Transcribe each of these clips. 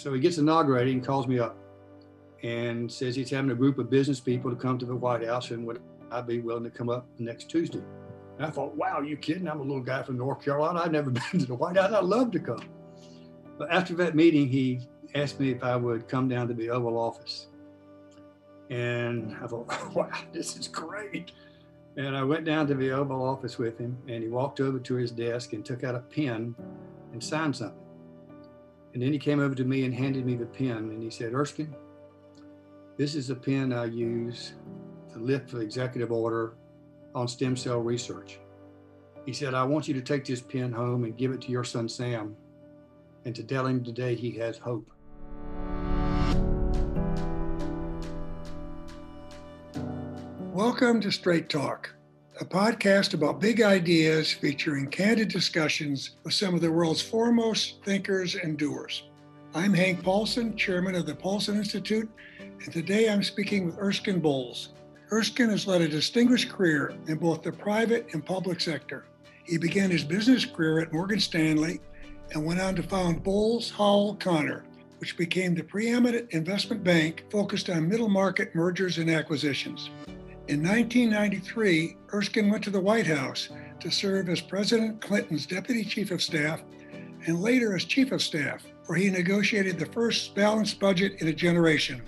So he gets inaugurated and calls me up and says he's having a group of business people to come to the White House, and would I be willing to come up next Tuesday? And I thought, wow, are you kidding? I'm a little guy from North Carolina. I've never been to the White House. I'd love to come. But after that meeting, he asked me if I would come down to the Oval Office. And I thought, wow, this is great. And I went down to the Oval Office with him, and he walked over to his desk and took out a pen and signed something. And then he came over to me and handed me the pen, and he said, Erskine, this is the pen I use to lift the executive order on stem cell research. He said, I want you to take this pen home and give it to your son, Sam, and to tell him today he has hope. Welcome to Straight Talk, a podcast about big ideas featuring candid discussions with some of the world's foremost thinkers and doers. I'm Hank Paulson, chairman of the Paulson Institute, and today I'm speaking with Erskine Bowles. Erskine has led a distinguished career in both the private and public sector. He began his business career at Morgan Stanley and went on to found Bowles Hall Connor, which became the preeminent investment bank focused on middle market mergers and acquisitions. In 1993, Erskine went to the White House to serve as President Clinton's Deputy Chief of Staff and later as Chief of Staff, where he negotiated the first balanced budget in a generation.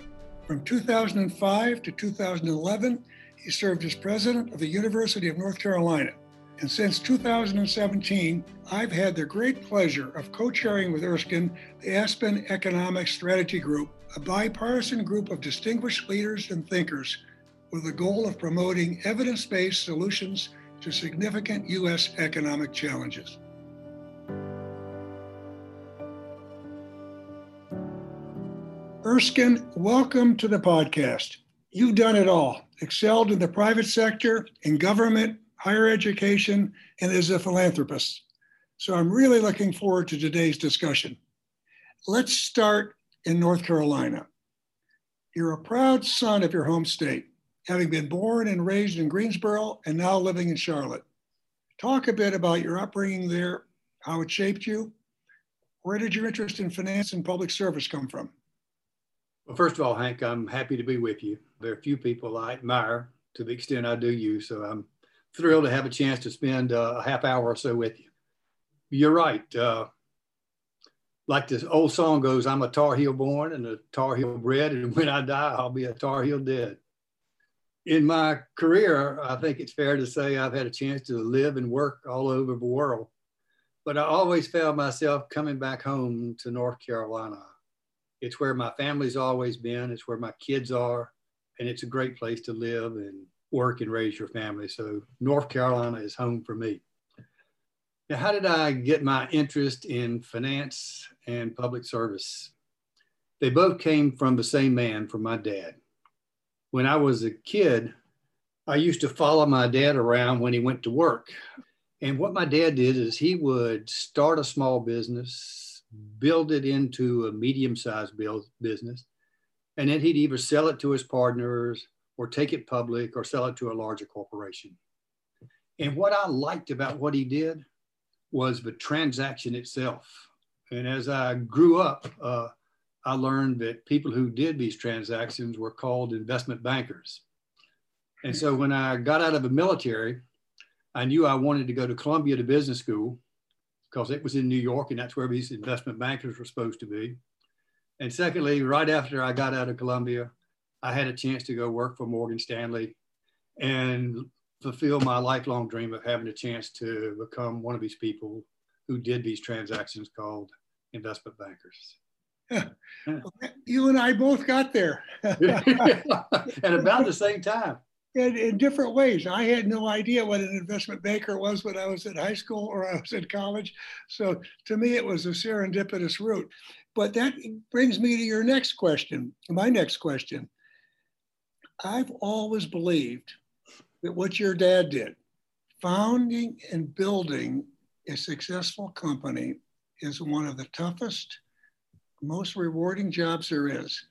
From 2005 to 2011, he served as President of the University of North Carolina. And since 2017, I've had the great pleasure of co-chairing with Erskine the Aspen Economic Strategy Group, a bipartisan group of distinguished leaders and thinkers with the goal of promoting evidence-based solutions to significant U.S. economic challenges. Erskine, welcome to the podcast. You've done it all, excelled in the private sector, in government, higher education, and as a philanthropist. So I'm really looking forward to today's discussion. Let's start in North Carolina. You're a proud son of your home state, having been born and raised in Greensboro and now living in Charlotte. Talk a bit about your upbringing there, how it shaped you. Where did your interest in finance and public service come from? Well, first of all, Hank, I'm happy to be with you. There are few people I admire to the extent I do you, so I'm thrilled to have a chance to spend a half hour or so with you. You're right. Like this old song goes, I'm a Tar Heel born and a Tar Heel bred, and when I die, I'll be a Tar Heel dead. In my career, I think it's fair to say I've had a chance to live and work all over the world, but I always found myself coming back home to North Carolina. It's where my family's always been, it's where my kids are, and it's a great place to live and work and raise your family. So North Carolina is home for me. Now, how did I get my interest in finance and public service? They both came from the same man, from my dad. When I was a kid, I used to follow my dad around when he went to work. And what my dad did is he would start a small business, build it into a medium-sized business, and then he'd either sell it to his partners or take it public or sell it to a larger corporation. And what I liked about what he did was the transaction itself. And as I grew up, I learned that people who did these transactions were called investment bankers. And so when I got out of the military, I knew I wanted to go to Columbia to business school because it was in New York and that's where these investment bankers were supposed to be. And secondly, right after I got out of Columbia, I had a chance to go work for Morgan Stanley and fulfill my lifelong dream of having a chance to become one of these people who did these transactions called investment bankers. Yeah. You and I both got there. And about the same time. In different ways. I had no idea what an investment banker was when I was in high school or I was in college. So to me, it was a serendipitous route. But that brings me to your next question, my next question. I've always believed that what your dad did, founding and building a successful company, is one of the toughest, most rewarding jobs there is,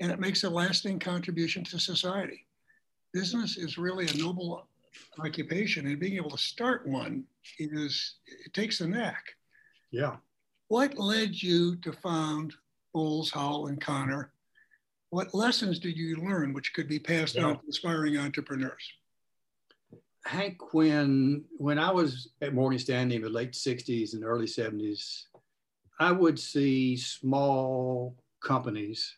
and it makes a lasting contribution to society. Business is really a noble occupation, and being able to start one it takes a knack. Yeah. What led you to found Bowles, Hall, and Connor. What lessons did you learn which could be passed on to aspiring entrepreneurs? Hank, when I was at Morgan Stanley in the late 60s and early 70s, I would see small companies,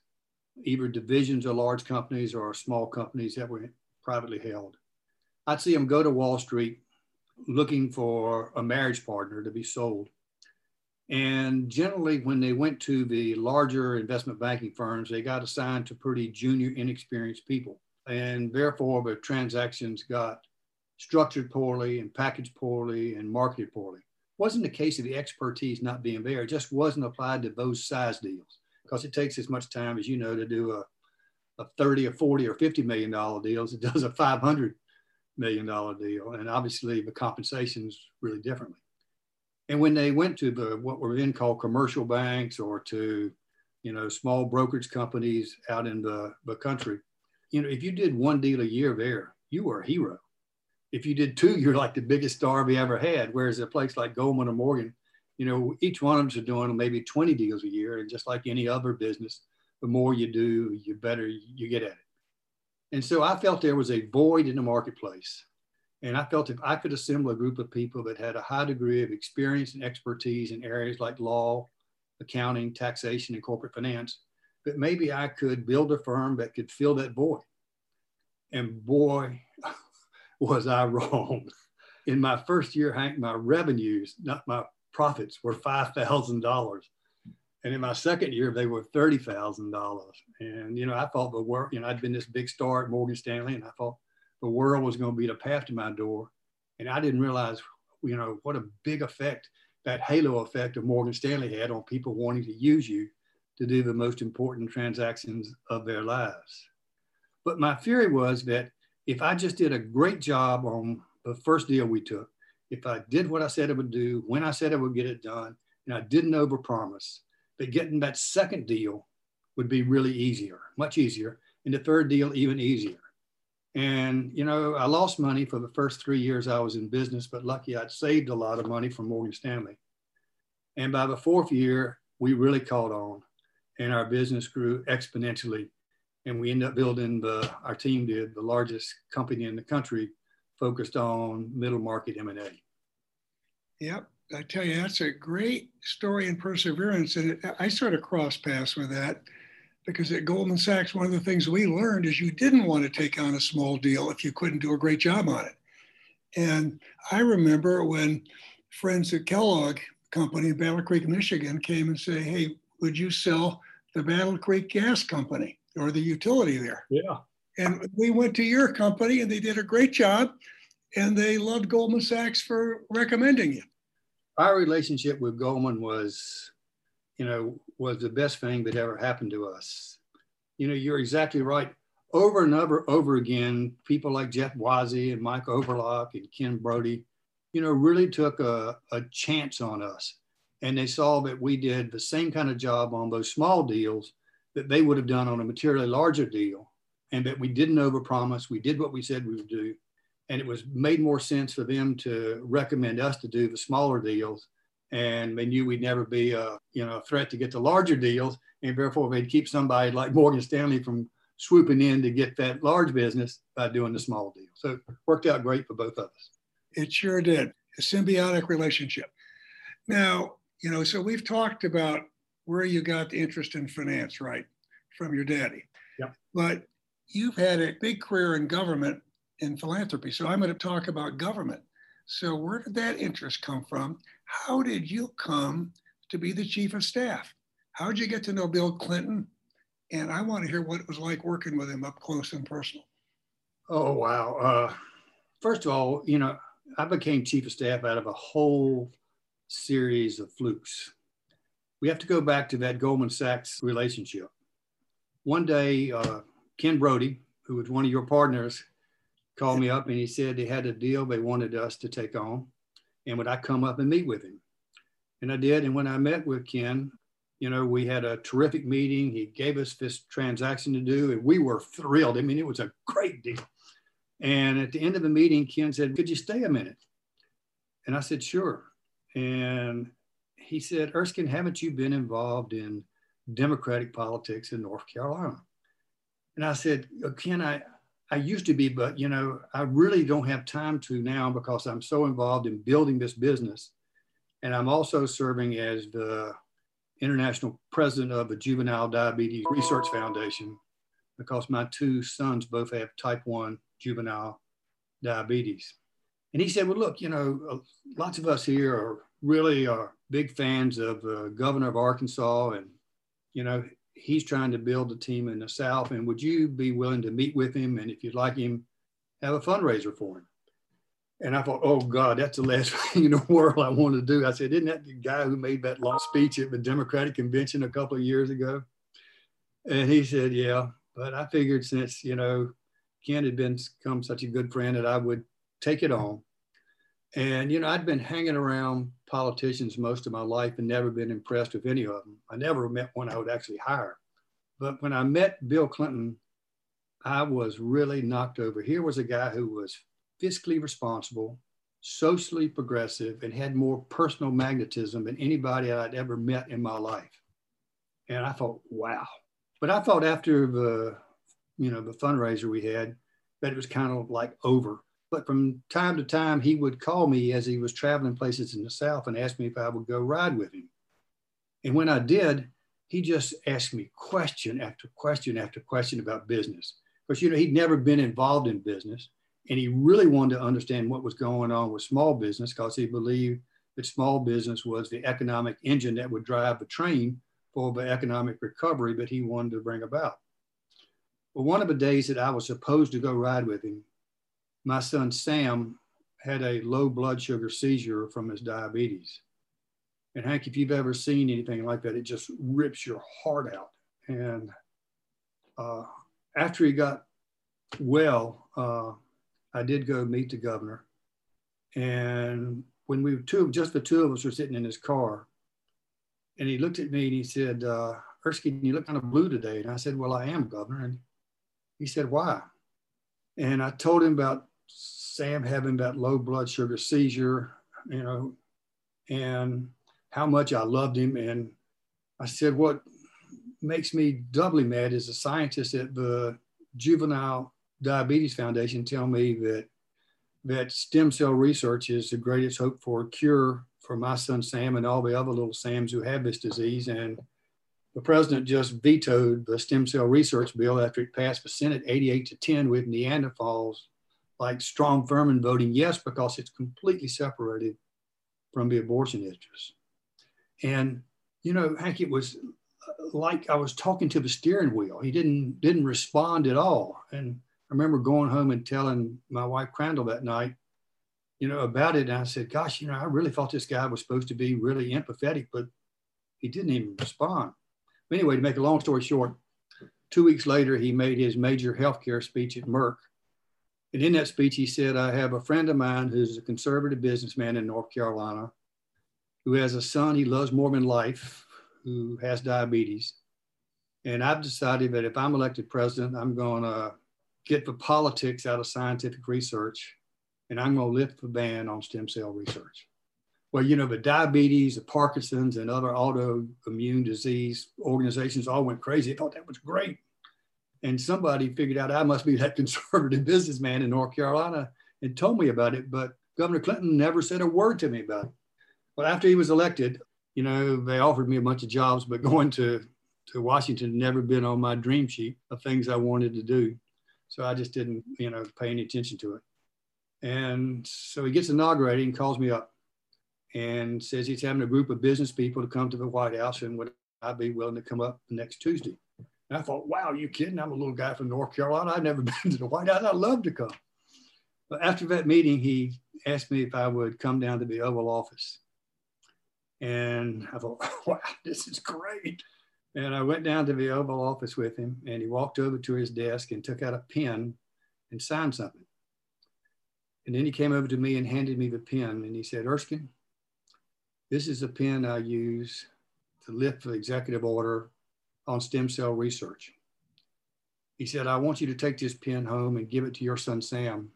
either divisions of large companies or small companies that were privately held. I'd see them go to Wall Street looking for a marriage partner to be sold. And generally, when they went to the larger investment banking firms, they got assigned to pretty junior, inexperienced people. And therefore, the transactions got structured poorly and packaged poorly and marketed poorly. Wasn't the case of the expertise not being there. It just wasn't applied to those size deals, because it takes as much time, as you know, to do a 30 or 40 or $50 million deal as it does a $500 million deal. And obviously the compensation's really differently. And when they went to the, what were then called commercial banks, or to, you know, small brokerage companies out in the country, you know, if you did one deal a year there, you were a hero. If you did two, you're like the biggest star we ever had. Whereas a place like Goldman or Morgan, you know, each one of them is doing maybe 20 deals a year. And just like any other business, the more you do, the better you get at it. And so I felt there was a void in the marketplace. And I felt if I could assemble a group of people that had a high degree of experience and expertise in areas like law, accounting, taxation, and corporate finance, that maybe I could build a firm that could fill that void. And boy, was I wrong. In my first year, Hank, my revenues, not my profits, were $5,000. And in my second year, they were $30,000. And, you know, I thought the work, you know, I'd been this big star at Morgan Stanley, and I thought the world was going to be the path to my door. And I didn't realize, you know, what a big effect that halo effect of Morgan Stanley had on people wanting to use you to do the most important transactions of their lives. But my theory was that if I just did a great job on the first deal we took, if I did what I said I would do, when I said I would get it done, and I didn't overpromise, that getting that second deal would be really easier, much easier, and the third deal even easier. And, you know, I lost money for the first 3 years I was in business, but lucky I'd saved a lot of money from Morgan Stanley. And by the fourth year, we really caught on, and our business grew exponentially. And we ended up building, our team did, the largest company in the country focused on middle market M&A. Yep, I tell you, that's a great story and perseverance. And I sort of cross paths with that, because at Goldman Sachs, one of the things we learned is you didn't want to take on a small deal if you couldn't do a great job on it. And I remember when friends at Kellogg Company in Battle Creek, Michigan came and said, hey, would you sell the Battle Creek Gas Company, or the utility there? Yeah. And we went to your company and they did a great job, and they loved Goldman Sachs for recommending you. Our relationship with Goldman was, you know, was the best thing that ever happened to us. You know, you're exactly right. Over and over again, people like Jeff Boise and Mike Overlock and Ken Brody, you know, really took a chance on us. And they saw that we did the same kind of job on those small deals that they would have done on a materially larger deal, and that we didn't overpromise. We did what we said we would do. And it was made more sense for them to recommend us to do the smaller deals. And they knew we'd never be a, you know, a threat to get the larger deals. And therefore they'd keep somebody like Morgan Stanley from swooping in to get that large business by doing the small deal. So it worked out great for both of us. It sure did. A symbiotic relationship. Now, you know, so we've talked about where you got the interest in finance, right, from your daddy. Yep. But you've had a big career in government and philanthropy. So I'm going to talk about government. So where did that interest come from? How did you come to be the chief of staff? How did you get to know Bill Clinton? And I want to hear what it was like working with him up close and personal. Oh, wow. First of all, you know, I became chief of staff out of a whole series of flukes. We have to go back to that Goldman Sachs relationship. One day, Ken Brody, who was one of your partners, called me up and he said they had a deal they wanted us to take on, and would I come up and meet with him? And I did, and when I met with Ken, you know, we had a terrific meeting. He gave us this transaction to do, and we were thrilled. I mean, it was a great deal. And at the end of the meeting, Ken said, could you stay a minute? And I said, sure. And he said, Erskine, haven't you been involved in Democratic politics in North Carolina. And I said, Ken, I used to be, but you know, I really don't have time to now because I'm so involved in building this business. And I'm also serving as the international president of the Juvenile Diabetes Research Foundation because my two sons both have type 1 juvenile diabetes. And he said, well, look, you know, lots of us here are really are big fans of the governor of Arkansas. And, you know, he's trying to build a team in the South. And would you be willing to meet with him? And if you'd like him, have a fundraiser for him. And I thought, oh, God, that's the last thing in the world I want to do. I said, isn't that the guy who made that long speech at the Democratic Convention a couple of years ago? And he said, yeah. But I figured since, you know, Ken had become such a good friend that I would take it on. And, you know, I'd been hanging around politicians most of my life and never been impressed with any of them. I never met one I would actually hire. But when I met Bill Clinton, I was really knocked over. Here was a guy who was fiscally responsible, socially progressive, and had more personal magnetism than anybody I'd ever met in my life. And I thought, wow. But I thought after the, you know, the fundraiser we had, that it was kind of like over. But from time to time, he would call me as he was traveling places in the South and ask me if I would go ride with him. And when I did, he just asked me question after question after question about business. Because, you know, he'd never been involved in business. And he really wanted to understand what was going on with small business because he believed that small business was the economic engine that would drive the train for the economic recovery that he wanted to bring about. But one of the days that I was supposed to go ride with him, my son, Sam, had a low blood sugar seizure from his diabetes. And Hank, if you've ever seen anything like that, it just rips your heart out. And after he got well, I did go meet the governor. And when we were just the two of us were sitting in his car, and he looked at me and he said, Erskine, you look kind of blue today. And I said, well, I am, Governor. And he said, why? And I told him about Sam having that low blood sugar seizure, you know, and how much I loved him. And I said, what makes me doubly mad is the scientists at the Juvenile Diabetes Foundation tell me that stem cell research is the greatest hope for a cure for my son, Sam, and all the other little Sams who have this disease. And the president just vetoed the stem cell research bill after it passed the Senate 88-10 with Neanderthals like Strom Thurmond voting yes because it's completely separated from the abortion interest. And, you know, Hank, it was like I was talking to the steering wheel. He didn't respond at all. And I remember going home and telling my wife, Crandall, that night, you know, about it. And I said, gosh, you know, I really thought this guy was supposed to be really empathetic, but he didn't even respond. But anyway, to make a long story short, 2 weeks later, he made his major healthcare speech at Merck. And in that speech, he said, I have a friend of mine who's a conservative businessman in North Carolina who has a son he loves more than life, who has diabetes. And I've decided that if I'm elected president, I'm going to get the politics out of scientific research, and I'm going to lift the ban on stem cell research. Well, you know, the diabetes, the Parkinson's, and other autoimmune disease organizations all went crazy. They thought that was great. And somebody figured out I must be that conservative businessman in North Carolina and told me about it, but Governor Clinton never said a word to me about it. Well, after he was elected, you know, they offered me a bunch of jobs, but going to Washington had never been on my dream sheet of things I wanted to do. So I just didn't, you know, pay any attention to it. And so he gets inaugurated and calls me up and says he's having a group of business people to come to the White House and would I be willing to come up next Tuesday. And I thought, wow, are you kidding? I'm a little guy from North Carolina. I've never been to the White House. I'd love to come. But after that meeting, he asked me if I would come down to the Oval Office. And I thought, wow, this is great. And I went down to the Oval Office with him, and he walked over to his desk and took out a pen and signed something. And then he came over to me and handed me the pen, and he said, Erskine, this is the pen I use to lift the executive order on stem cell research. He said, I want you to take this pen home and give it to your son, Sam,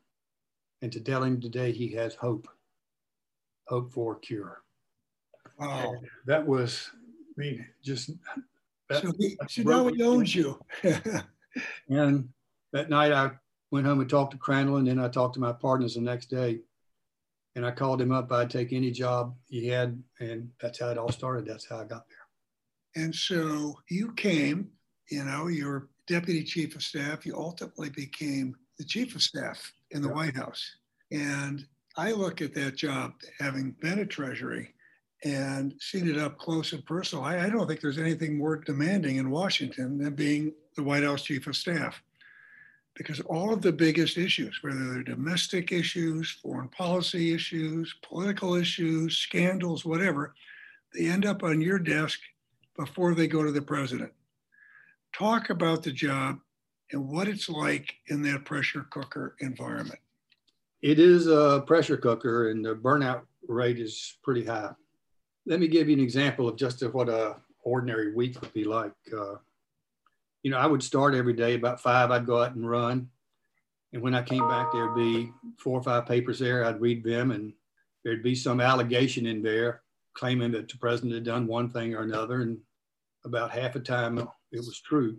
and to tell him today he has hope, hope for a cure. Wow. That was, I mean, just So now he owns you. And that night I went home and talked to Crandall, and then I talked to my partners the next day. And I called him up. I'd take any job he had, and that's how it all started. That's how I got there. And so you came, you know, you were deputy chief of staff. You ultimately became the chief of staff in the White House. And I look at that job, having been at Treasury and seen it up close and personal. I don't think there's anything more demanding in Washington than being the White House chief of staff. Because all of the biggest issues, whether they're domestic issues, foreign policy issues, political issues, scandals, whatever, they end up on your desk before they go to the president. Talk about the job and what it's like in that pressure cooker environment. It is a pressure cooker, and the burnout rate is pretty high. Let me give you an example of just what an ordinary week would be like. You know, I would start every day about 5. I'd go out and run. And when I came back, there'd be 4 or 5 papers there. I'd read them, and there'd be some allegation in there claiming that the president had done one thing or another. And about half the time it was true.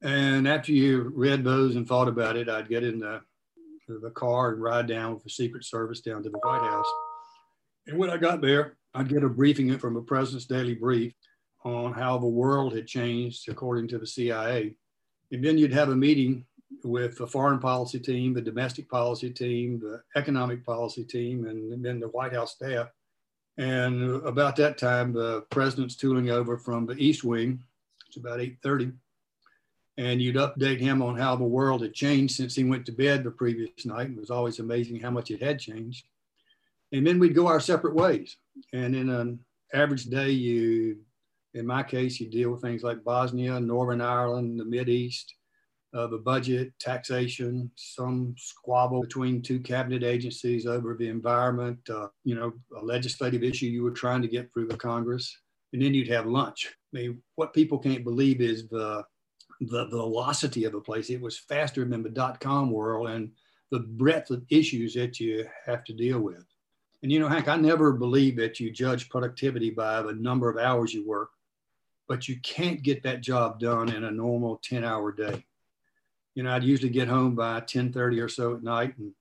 And after you read those and thought about it, I'd get in the car and ride down with the Secret Service down to the White House. And when I got there, I'd get a briefing from a president's daily brief on how the world had changed according to the CIA. And then you'd have a meeting with the foreign policy team, the domestic policy team, the economic policy team, and then the White House staff. And about that time, the president's tooling over from the East Wing. It's about 8:30. And you'd update him on how the world had changed since he went to bed the previous night. It was always amazing how much it had changed. And then we'd go our separate ways. And in an average day, in my case, you deal with things like Bosnia, Northern Ireland, the Mideast, the budget, taxation, some squabble between 2 cabinet agencies over the environment, you know, a legislative issue you were trying to get through the Congress. And then you'd have lunch. I mean, what people can't believe is the velocity of the place. It was faster than the .com world and the breadth of issues that you have to deal with. And, you know, Hank, I never believe that you judge productivity by the number of hours you work. But you can't get that job done in a normal 10-hour day. You know, I'd usually get home by 10:30 or so at night. And,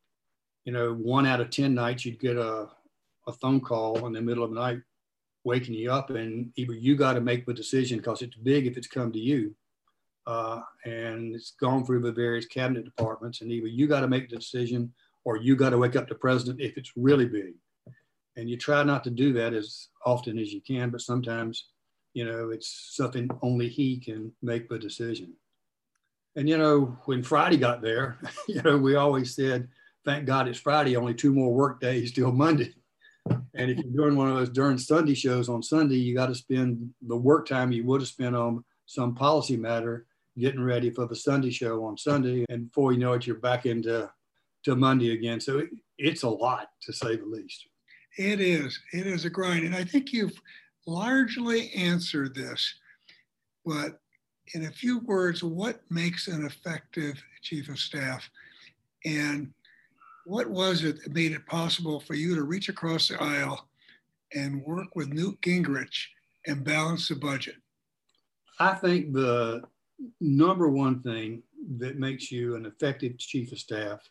you know, 1 out of 10 nights, you'd get a phone call in the middle of the night waking you up. And either you got to make the decision because it's big if it's come to you. And it's gone through the various cabinet departments. And either you got to make the decision or you got to wake up the president if it's really big. And you try not to do that as often as you can. But sometimes, you know, it's something only he can make the decision. And, you know, when Friday got there, you know, we always said, thank God it's Friday, only 2 more work days till Monday. And if you're doing one of those during Sunday shows on Sunday, you got to spend the work time you would have spent on some policy matter getting ready for the Sunday show on Sunday. And before you know it, you're back into Monday again. So it's a lot, to say the least. It is. It is a grind. And I think you've largely answered this, but in a few words, what makes an effective chief of staff? And what was it that made it possible for you to reach across the aisle and work with Newt Gingrich and balance the budget? I think the number one thing that makes you an effective chief of staff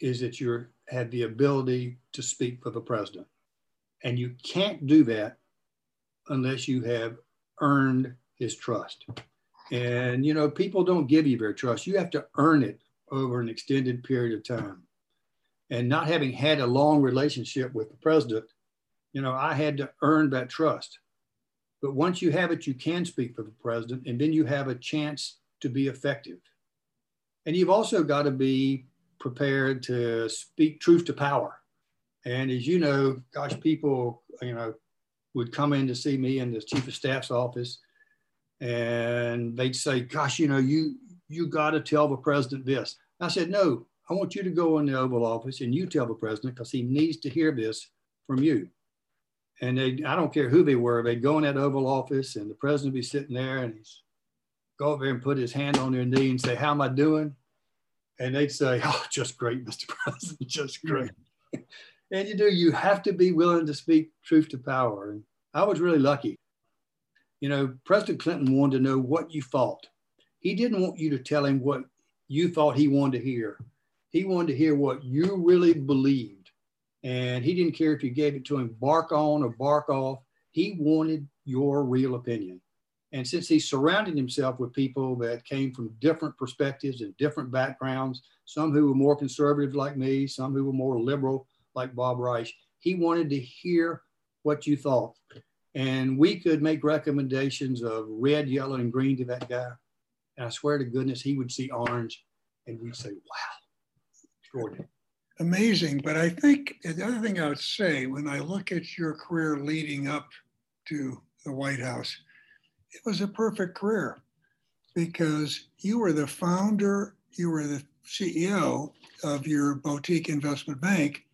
is that you have the ability to speak for the president. And you can't do that unless you have earned his trust. And, you know, people don't give you their trust. You have to earn it over an extended period of time. And not having had a long relationship with the president, you know, I had to earn that trust. But once you have it, you can speak for the president, and then you have a chance to be effective. And you've also got to be prepared to speak truth to power. And as you know, gosh, people, you know, would come in to see me in the chief of staff's office, and they'd say, gosh, you know, you got to tell the president this. And I said, no, I want you to go in the Oval Office and you tell the president because he needs to hear this from you. And I don't care who they were, they'd go in that Oval Office and the president would be sitting there and he'd go over there and put his hand on their knee and say, how am I doing? And they'd say, oh, just great, Mr. President, just great. And you have to be willing to speak truth to power. And I was really lucky. You know, President Clinton wanted to know what you thought. He didn't want you to tell him what you thought he wanted to hear. He wanted to hear what you really believed. And he didn't care if you gave it to him bark on or bark off. He wanted your real opinion. And since he surrounded himself with people that came from different perspectives and different backgrounds, some who were more conservative like me, some who were more liberal like Bob Reich, he wanted to hear what you thought. And we could make recommendations of red, yellow, and green to that guy. And I swear to goodness, he would see orange and we'd say, wow, extraordinary. Amazing. But I think the other thing I would say, when I look at your career leading up to the White House, it was a perfect career because you were the founder, you were the CEO of your boutique investment bank,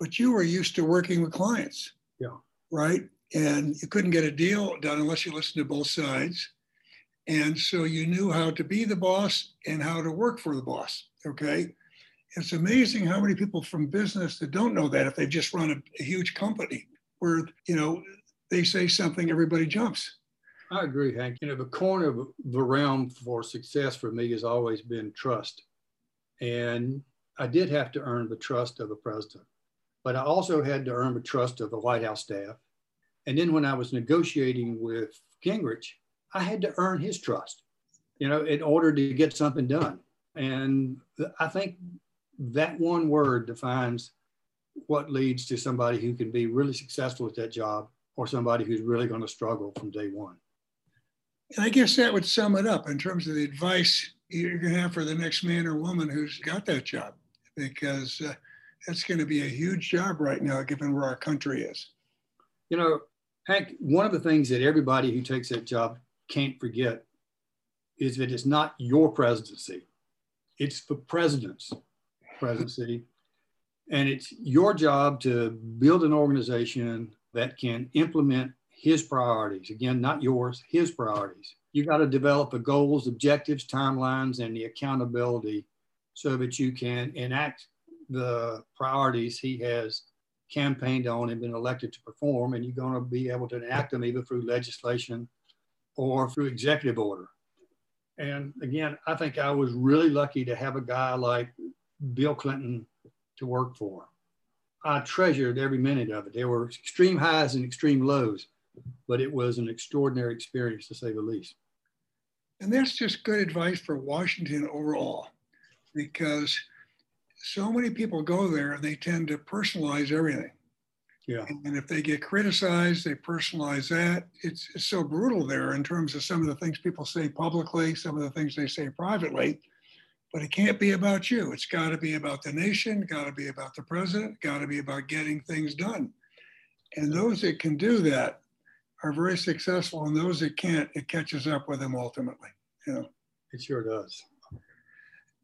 but you were used to working with clients, yeah, right? And you couldn't get a deal done unless you listened to both sides. And so you knew how to be the boss and how to work for the boss, okay? It's amazing how many people from business that don't know that if they've just run a huge company where, you know, they say something, everybody jumps. I agree, Hank. You know, the corner of the realm for success for me has always been trust. And I did have to earn the trust of the president, but I also had to earn the trust of the White House staff. And then when I was negotiating with Gingrich, I had to earn his trust, you know, in order to get something done. And I think that one word defines what leads to somebody who can be really successful at that job or somebody who's really going to struggle from day one. And I guess that would sum it up in terms of the advice you're going to have for the next man or woman who's got that job, because that's going to be a huge job right now, given where our country is. You know, Hank, one of the things that everybody who takes that job can't forget is that it's not your presidency. It's the president's presidency. And it's your job to build an organization that can implement his priorities. Again, not yours, his priorities. You got to develop the goals, objectives, timelines, and the accountability so that you can enact the priorities he has campaigned on and been elected to perform, and you're going to be able to enact them either through legislation or through executive order. And again, I think I was really lucky to have a guy like Bill Clinton to work for. I treasured every minute of it. There were extreme highs and extreme lows, but it was an extraordinary experience, to say the least. And that's just good advice for Washington overall, because so many people go there and they tend to personalize everything. Yeah. And if they get criticized, they personalize that. It's so brutal there in terms of some of the things people say publicly, some of the things they say privately, but it can't be about you. It's got to be about the nation, got to be about the president, got to be about getting things done. And those that can do that are very successful, and those that can't, it catches up with them ultimately. You know? It sure does.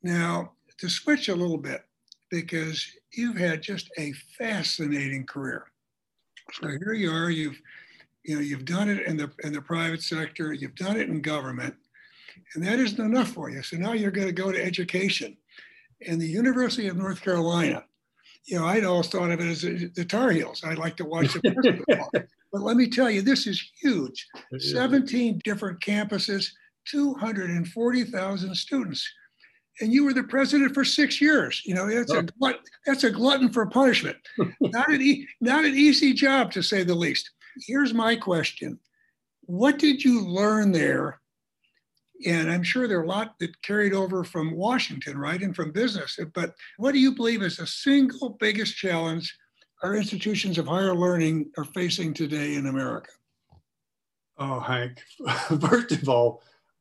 Now, to switch a little bit, because you've had just a fascinating career. So here you are, you've done it in the private sector, you've done it in government, and that isn't enough for you. So now you're going to go to education. And the University of North Carolina, you know, I'd always thought of it as the Tar Heels. I'd like to watch the basketball. But let me tell you, this is huge. 17 different campuses, 240,000 students. And you were the president for 6 years. You know, that's a glutton for punishment. Not an easy job, to say the least. Here's my question. What did you learn there? And I'm sure there are a lot that carried over from Washington, right, and from business. But what do you believe is the single biggest challenge our institutions of higher learning are facing today in America? Oh, Hank, first of all,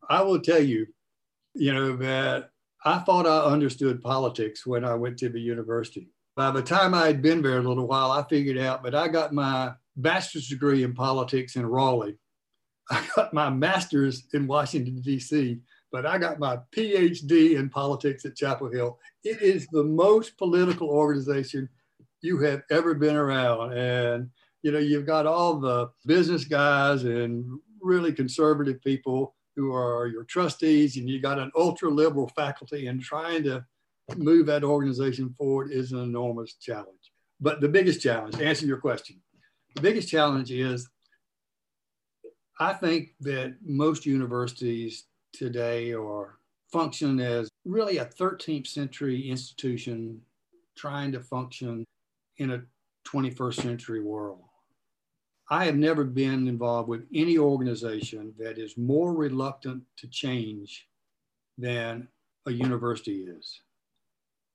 I will tell you, you know, that I thought I understood politics when I went to the university. By the time I had been there a little while, I figured out that I got my bachelor's degree in politics in Raleigh. I got my master's in Washington, D.C., but I got my PhD in politics at Chapel Hill. It is the most political organization you have ever been around. And, you know, you've got all the business guys and really conservative people who are your trustees, and you got an ultra-liberal faculty, and trying to move that organization forward is an enormous challenge. But the biggest challenge, to answer your question, the biggest challenge is I think that most universities today are function as really a 13th century institution trying to function in a 21st century world. I have never been involved with any organization that is more reluctant to change than a university is.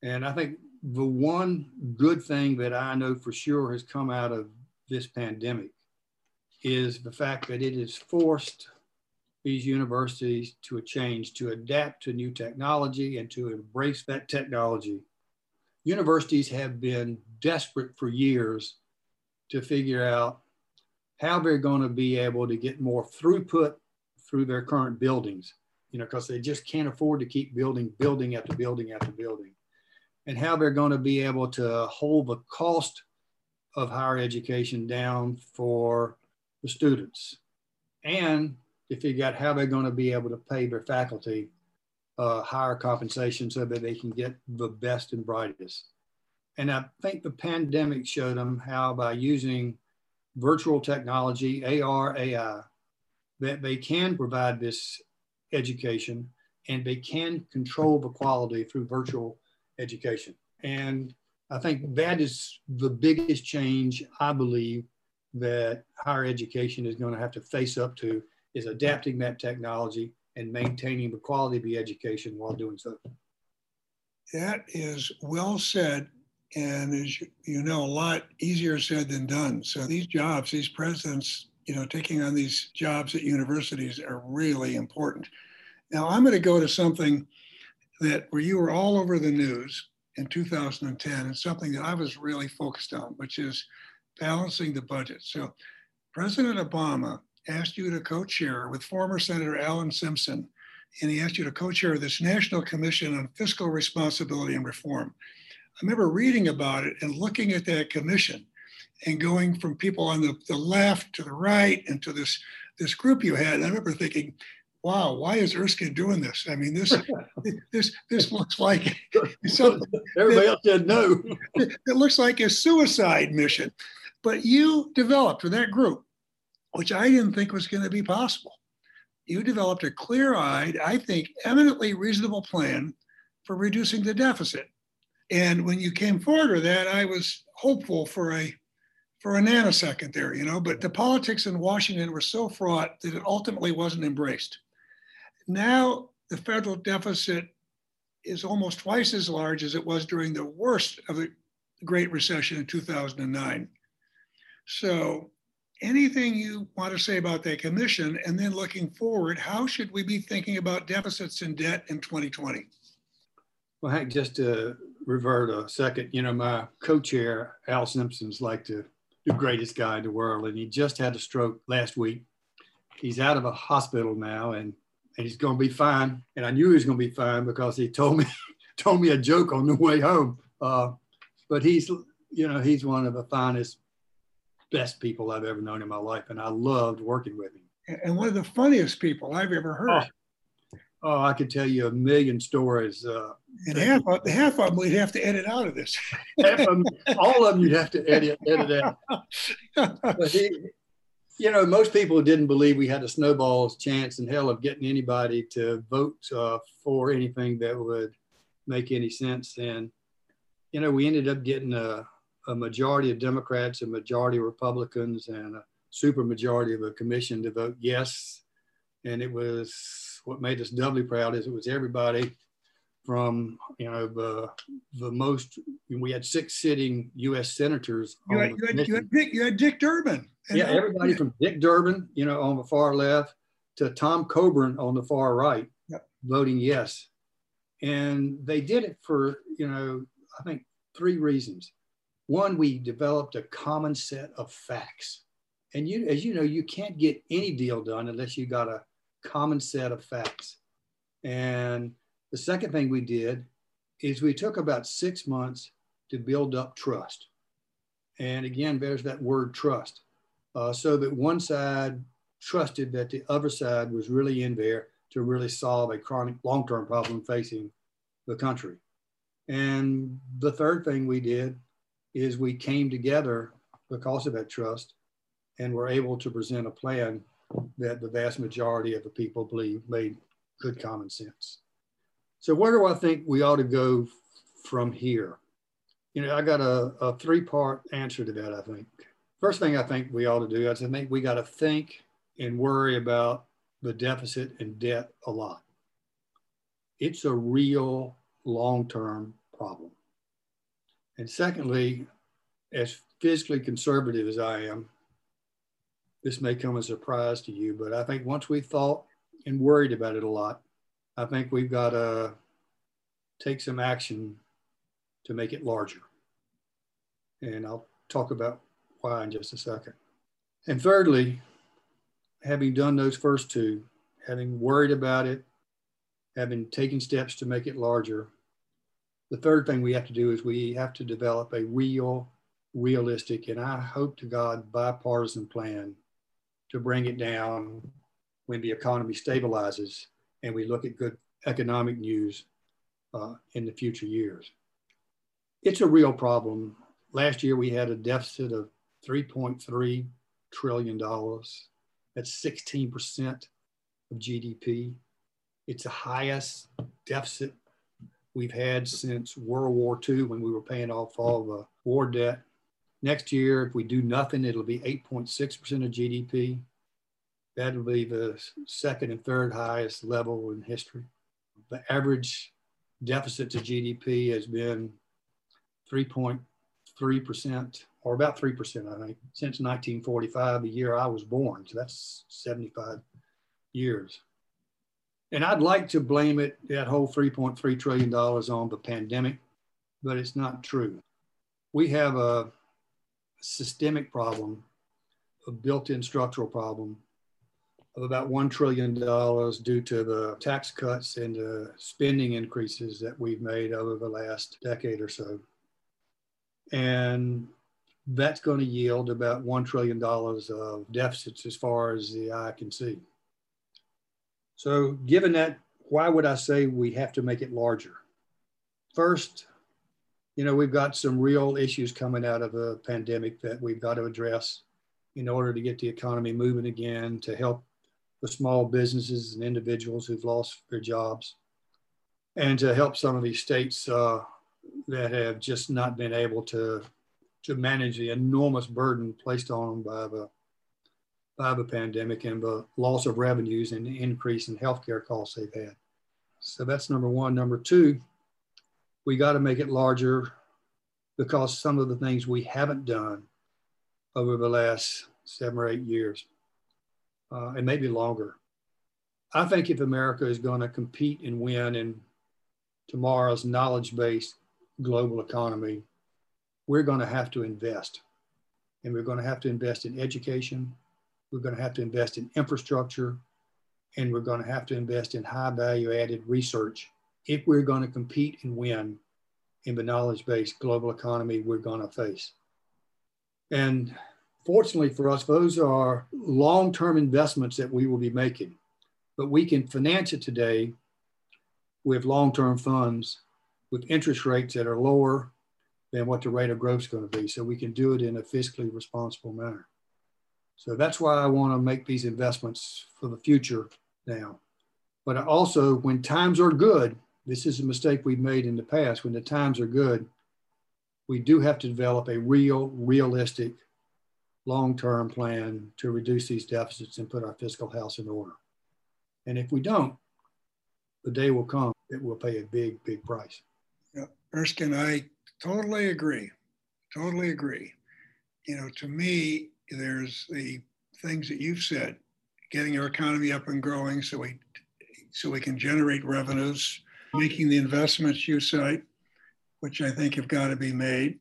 And I think the one good thing that I know for sure has come out of this pandemic is the fact that it has forced these universities to a change, to adapt to new technology and to embrace that technology. Universities have been desperate for years to figure out how they're going to be able to get more throughput through their current buildings, you know, because they just can't afford to keep building building after building after building, and how they're going to be able to hold the cost of higher education down for the students, and to figure out how they're going to be able to pay their faculty higher compensation so that they can get the best and brightest. And I think the pandemic showed them how, by using virtual technology, AR, AI, that they can provide this education and they can control the quality through virtual education. And I think that is the biggest change I believe that higher education is going to have to face up to, is adapting that technology and maintaining the quality of the education while doing so. That is well said. And as you know, a lot easier said than done. So these jobs, these presidents, you know, taking on these jobs at universities are really important. Now I'm going to go to something that where you were all over the news in 2010 and something that I was really focused on, which is balancing the budget. So President Obama asked you to co-chair with former Senator Alan Simpson, and he asked you to co-chair this National Commission on Fiscal Responsibility and Reform. I remember reading about it and looking at that commission and going from people on the left to the right and to this group you had. And I remember thinking, wow, why is Erskine doing this? I mean, this looks like something. Everybody else said no. It looks like a suicide mission. But you developed with that group, which I didn't think was going to be possible. You developed a clear-eyed, I think, eminently reasonable plan for reducing the deficit. And when you came forward with that, I was hopeful for a nanosecond there, you know, but the politics in Washington were so fraught that it ultimately wasn't embraced. Now the federal deficit is almost twice as large as it was during the worst of the Great Recession in 2009. So anything you want to say about that commission, and then looking forward, how should we be thinking about deficits and debt in 2020? Well, Hank, just to revert a second, you know, my co-chair, Al Simpson's like the greatest guy in the world, and he just had a stroke last week. He's out of a hospital now, and he's going to be fine. And I knew he was going to be fine because he told me a joke on the way home. But he's, you know, he's one of the finest, best people I've ever known in my life, and I loved working with him. And one of the funniest people I've ever heard. Oh, I could tell you a million stories. And half of them we'd have to edit out of this. Half of them, all of them you'd have to edit out. But he, you know, most people didn't believe we had a snowball's chance in hell of getting anybody to vote for anything that would make any sense. And, you know, we ended up getting a majority of Democrats, a majority of Republicans, and a super majority of a commission to vote yes. And it was, what made us doubly proud is it was everybody from, you know, the most, we had 6 sitting U.S. senators. You had Dick Durbin. Yeah, everybody from Dick Durbin, you know, on the far left to Tom Coburn on the far right, yep, voting yes. And they did it for, you know, I think 3 reasons. One, we developed a common set of facts. And you, as you know, you can't get any deal done unless you got a common set of facts. And the second thing we did is we took about 6 months to build up trust. And again, there's that word trust. So that one side trusted that the other side was really in there to really solve a chronic long-term problem facing the country. And the third thing we did is we came together because of that trust and were able to present a plan that the vast majority of the people believe made good common sense. So where do I think we ought to go from here? You know, I got a three-part answer to that, I think. First thing I think we ought to do is I think we got to think and worry about the deficit and debt a lot. It's a real long-term problem. And secondly, as fiscally conservative as I am, this may come as a surprise to you, but I think once we thought and worried about it a lot, I think we've got to take some action to make it larger. And I'll talk about why in just a second. And thirdly, having done those first two, having worried about it, having taken steps to make it larger, the third thing we have to do is we have to develop a real, realistic, and I hope to God, bipartisan plan to bring it down when the economy stabilizes and we look at good economic news in the future years. It's a real problem. Last year, we had a deficit of $3.3 trillion. That's 16% of GDP. It's the highest deficit we've had since World War II when we were paying off all the war debt. Next year, if we do nothing, it'll be 8.6% of GDP. That'll be the second and third highest level in history. The average deficit to GDP has been 3.3%, or about 3%, I think, since 1945, the year I was born. So that's 75 years. And I'd like to blame it, that whole $3.3 trillion on the pandemic, but it's not true. We have a systemic problem, a built-in structural problem of about $1 trillion due to the tax cuts and the spending increases that we've made over the last decade or so. And that's going to yield about $1 trillion of deficits as far as the eye can see. So given that, why would I say we have to make it larger? First, you know, we've got some real issues coming out of the pandemic that we've got to address in order to get the economy moving again, to help the small businesses and individuals who've lost their jobs, and to help some of these states that have just not been able to manage the enormous burden placed on them by the pandemic and the loss of revenues and the increase in healthcare costs they've had. So that's number one. Number two, we got to make it larger because some of the things we haven't done over the last 7 or 8 years, and maybe longer. I think if America is going to compete and win in tomorrow's knowledge-based global economy, we're going to have to invest. And we're going to have to invest in education. We're going to have to invest in infrastructure, and we're going to have to invest in high value added research. If we're going to compete and win in the knowledge-based global economy we're going to face. And fortunately for us, those are long-term investments that we will be making, but we can finance it today with long-term funds with interest rates that are lower than what the rate of growth is going to be. So we can do it in a fiscally responsible manner. So that's why I want to make these investments for the future now. But also, when times are good, this is a mistake we've made in the past. When the times are good, we do have to develop a real, realistic, long-term plan to reduce these deficits and put our fiscal house in order. And if we don't, the day will come that we'll pay a big, big price. Yeah, Erskine, I totally agree. Totally agree. You know, to me, there's the things that you've said, getting our economy up and growing so we can generate revenues, making the investments you cite, which I think have got to be made.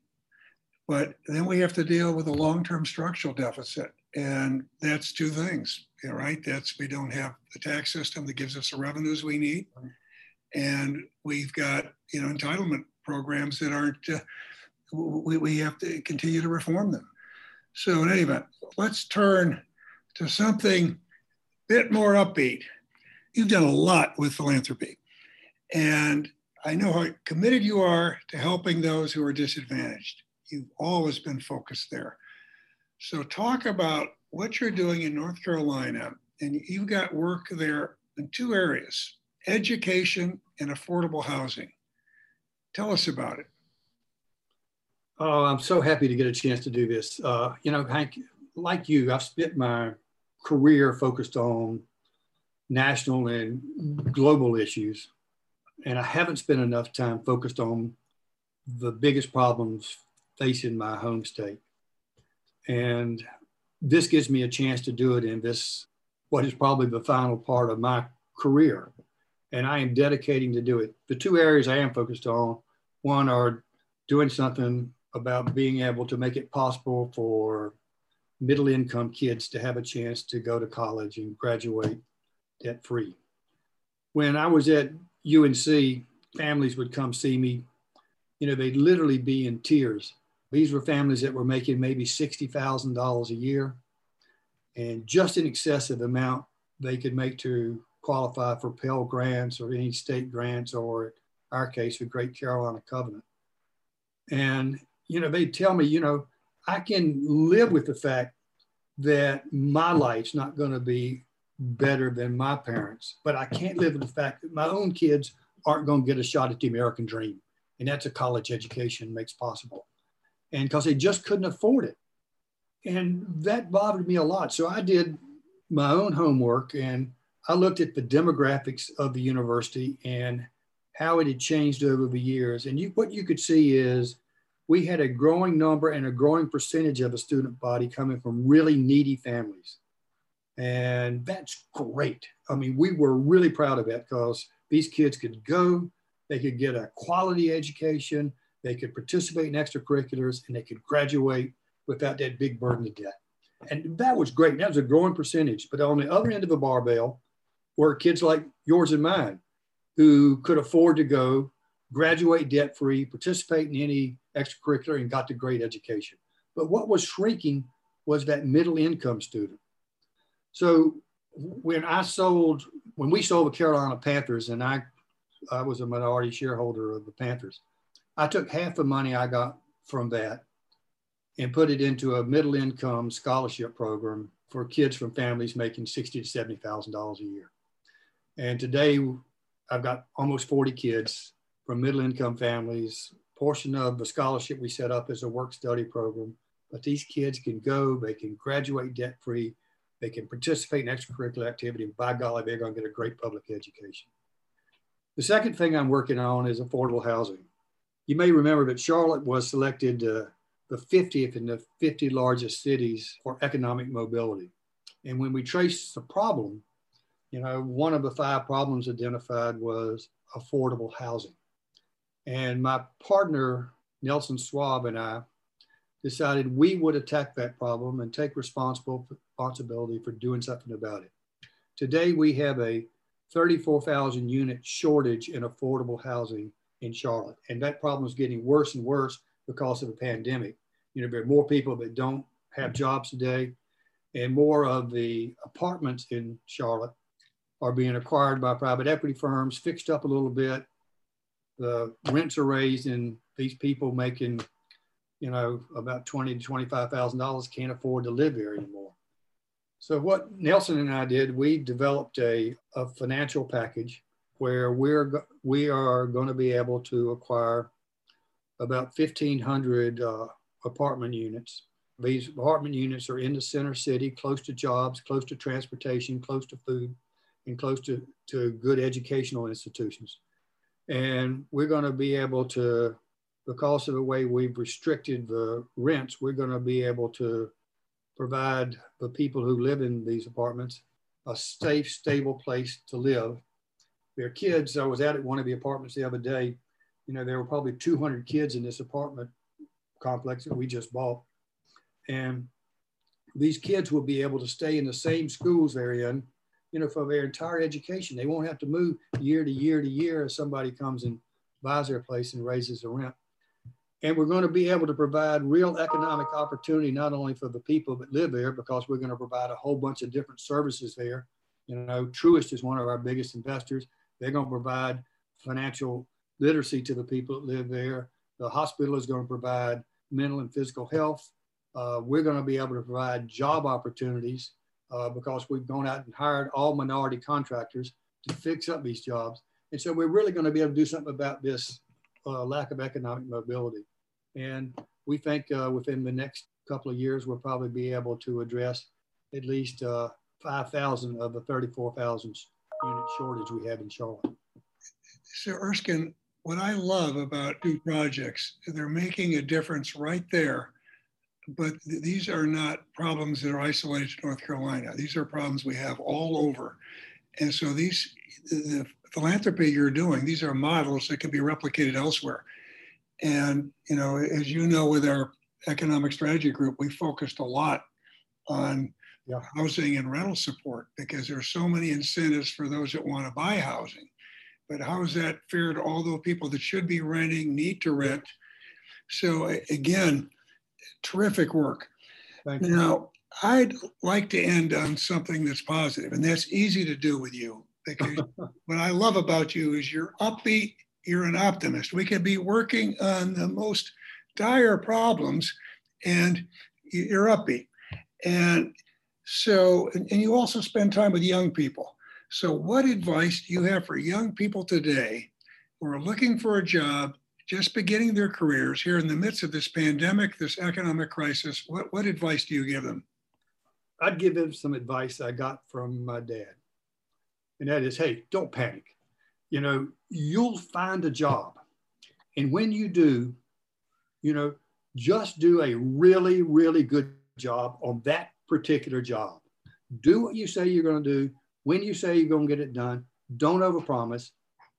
But then we have to deal with a long-term structural deficit. And that's two things, right? That's we don't have the tax system that gives us the revenues we need. And we've got, you know, entitlement programs that aren't, we have to continue to reform them. So in any event, let's turn to something a bit more upbeat. You've done a lot with philanthropy, and I know how committed you are to helping those who are disadvantaged. You've always been focused there. So talk about what you're doing in North Carolina, and you've got work there in two areas, education and affordable housing. Tell us about it. Oh, I'm so happy to get a chance to do this. You know, Hank, like you, I've spent my career focused on national and global issues, and I haven't spent enough time focused on the biggest problems facing my home state. And this gives me a chance to do it in this, what is probably the final part of my career. And I am dedicating to do it. The two areas I am focused on, one are doing something about being able to make it possible for middle-income kids to have a chance to go to college and graduate debt-free. When I was at UNC, families would come see me. You know, they'd literally be in tears. These were families that were making maybe $60,000 a year and just in excess of the amount they could make to qualify for Pell Grants or any state grants, or in our case, the Great Carolina Covenant. And, you know, they tell me, you know, I can live with the fact that my life's not going to be better than my parents, but I can't live with the fact that my own kids aren't going to get a shot at the American dream. And that's a college education makes possible. And because they just couldn't afford it. And that bothered me a lot. So I did my own homework and I looked at the demographics of the university and how it had changed over the years. And what you could see is we had a growing number and a growing percentage of the student body coming from really needy families. And that's great. I mean, we were really proud of that because these kids could go, they could get a quality education, they could participate in extracurriculars, and they could graduate without that big burden of debt. And that was great. That was a growing percentage. But on the other end of the barbell were kids like yours and mine, who could afford to go, graduate debt-free, participate in any extracurricular, and got a great education. But what was shrinking was that middle-income student. So when we sold the Carolina Panthers, and I was a minority shareholder of the Panthers, I took half the money I got from that and put it into a middle-income scholarship program for kids from families making $60,000 to $70,000 a year. And today, I've got almost 40 kids from middle-income families. Portion of the scholarship we set up is a work-study program, but these kids can go, they can graduate debt-free, they can participate in extracurricular activity, and by golly, they're going to get a great public education. The second thing I'm working on is affordable housing. You may remember that Charlotte was selected the 50th in the 50 largest cities for economic mobility. And when we traced the problem, you know, one of the five problems identified was affordable housing. And my partner, Nelson Swab, and I decided we would attack that problem and take responsibility for doing something about it. Today, we have a 34,000 unit shortage in affordable housing in Charlotte. And that problem is getting worse and worse because of the pandemic. You know, there are more people that don't have jobs today, and more of the apartments in Charlotte are being acquired by private equity firms, fixed up a little bit. The rents are raised, and these people making, you know, about $20,000 to $25,000 can't afford to live there anymore. So what Nelson and I did, we developed a financial package where we are going to be able to acquire about 1,500 apartment units. These apartment units are in the center city, close to jobs, close to transportation, close to food, and close to good educational institutions. And we're going to be able to, because of the way we've restricted the rents, we're going to be able to provide the people who live in these apartments a safe, stable place to live. Their kids, I was out at one of the apartments the other day, you know, there were probably 200 kids in this apartment complex that we just bought. And these kids will be able to stay in the same schools they're in, you know, for their entire education. They won't have to move year to year to year as somebody comes and buys their place and raises the rent. And we're going to be able to provide real economic opportunity, not only for the people that live there, because we're going to provide a whole bunch of different services there. You know, Truist is one of our biggest investors. They're going to provide financial literacy to the people that live there. The hospital is going to provide mental and physical health. we're going to be able to provide job opportunities because we've gone out and hired all minority contractors to fix up these jobs. And so we're really going to be able to do something about this lack of economic mobility. And we think within the next couple of years, we'll probably be able to address at least 5,000 of the 34,000 unit shortage we have in Charlotte. So Erskine, what I love about new projects, they're making a difference right there, but these are not problems that are isolated to North Carolina. These are problems we have all over. And so these, the philanthropy you're doing, these are models that can be replicated elsewhere. And, you know, as you know, with our economic strategy group, we focused a lot on housing and rental support because there's so many incentives for those that want to buy housing. But how is that fair to all the people that should be renting, need to rent? So again, terrific work. Thank you. Now, I'd like to end on something that's positive, and that's easy to do with you, because what I love about you is you're upbeat, you're an optimist. We could be working on the most dire problems, and you're upbeat. And so, and you also spend time with young people. So what advice do you have for young people today who are looking for a job, just beginning their careers here in the midst of this pandemic, this economic crisis? What advice do you give them? I'd give them some advice I got from my dad. And that is, hey, don't panic. You know, you'll find a job. And when you do, you know, just do a really, really good job on that particular job. Do what you say you're going to do. When you say you're going to get it done, don't overpromise.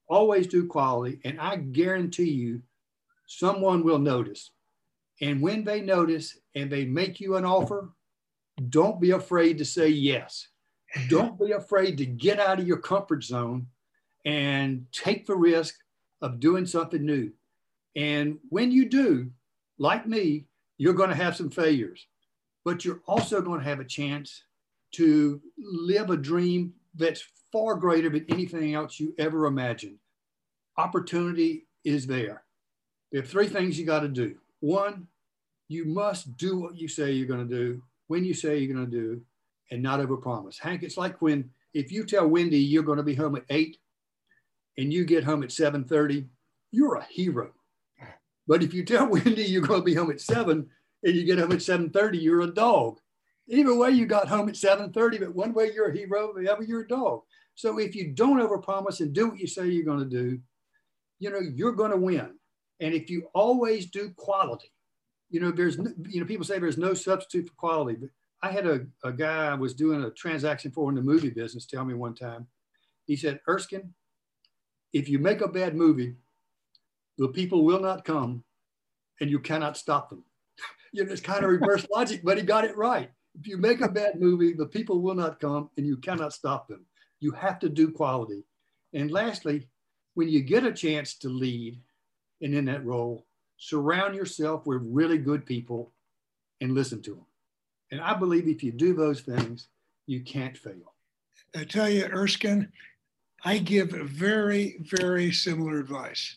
Always do quality, and I guarantee you someone will notice. And when they notice and they make you an offer, don't be afraid to say yes. Don't be afraid to get out of your comfort zone and take the risk of doing something new. And when you do, like me, you're going to have some failures, but you're also going to have a chance to live a dream that's far greater than anything else you ever imagined. Opportunity is there. There are three things you got to do. One, you must do what you say you're going to do, when you say you're going to do, and not overpromise. Hank, it's like when, if you tell Wendy you're going to be home at 8 and you get home at 7:30, you're a hero. But if you tell Wendy you're going to be home at 7 and you get home at 7:30, you're a dog. Either way, you got home at 7:30, but one way you're a hero, the other you're a dog. So if you don't overpromise and do what you say you're going to do, you know, you're going to win. And if you always do quality, you know, there's, you know, people say there's no substitute for quality. But I had a guy I was doing a transaction for in the movie business tell me one time, he said, Erskine, if you make a bad movie, the people will not come and you cannot stop them. You know, it's kind of reverse logic, but he got it right. If you make a bad movie, the people will not come and you cannot stop them. You have to do quality. And lastly, when you get a chance to lead and in that role, surround yourself with really good people and listen to them. And I believe if you do those things, you can't fail. I tell you, Erskine, I give very, very similar advice.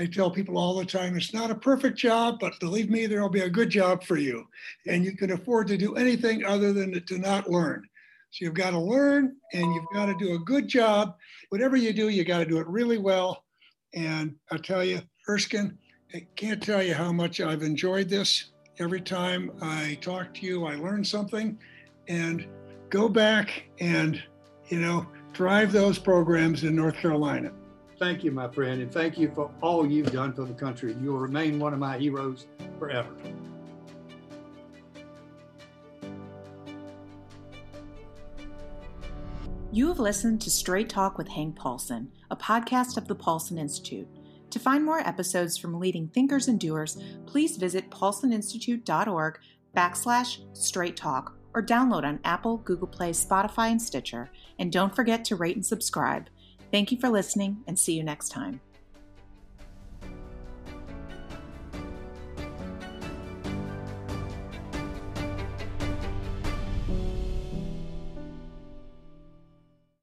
I tell people all the time, it's not a perfect job, but believe me, there'll be a good job for you. And you can afford to do anything other than to not learn. So you've got to learn and you've got to do a good job. Whatever you do, you got to do it really well. And I'll tell you, Erskine, I can't tell you how much I've enjoyed this. Every time I talk to you, I learn something. And go back and, you know, drive those programs in North Carolina. Thank you, my friend, and thank you for all you've done for the country. You will remain one of my heroes forever. You have listened to Straight Talk with Hank Paulson, a podcast of the Paulson Institute. To find more episodes from leading thinkers and doers, please visit paulsoninstitute.org/straighttalk or download on Apple, Google Play, Spotify, and Stitcher. And don't forget to rate and subscribe. Thank you for listening, and see you next time.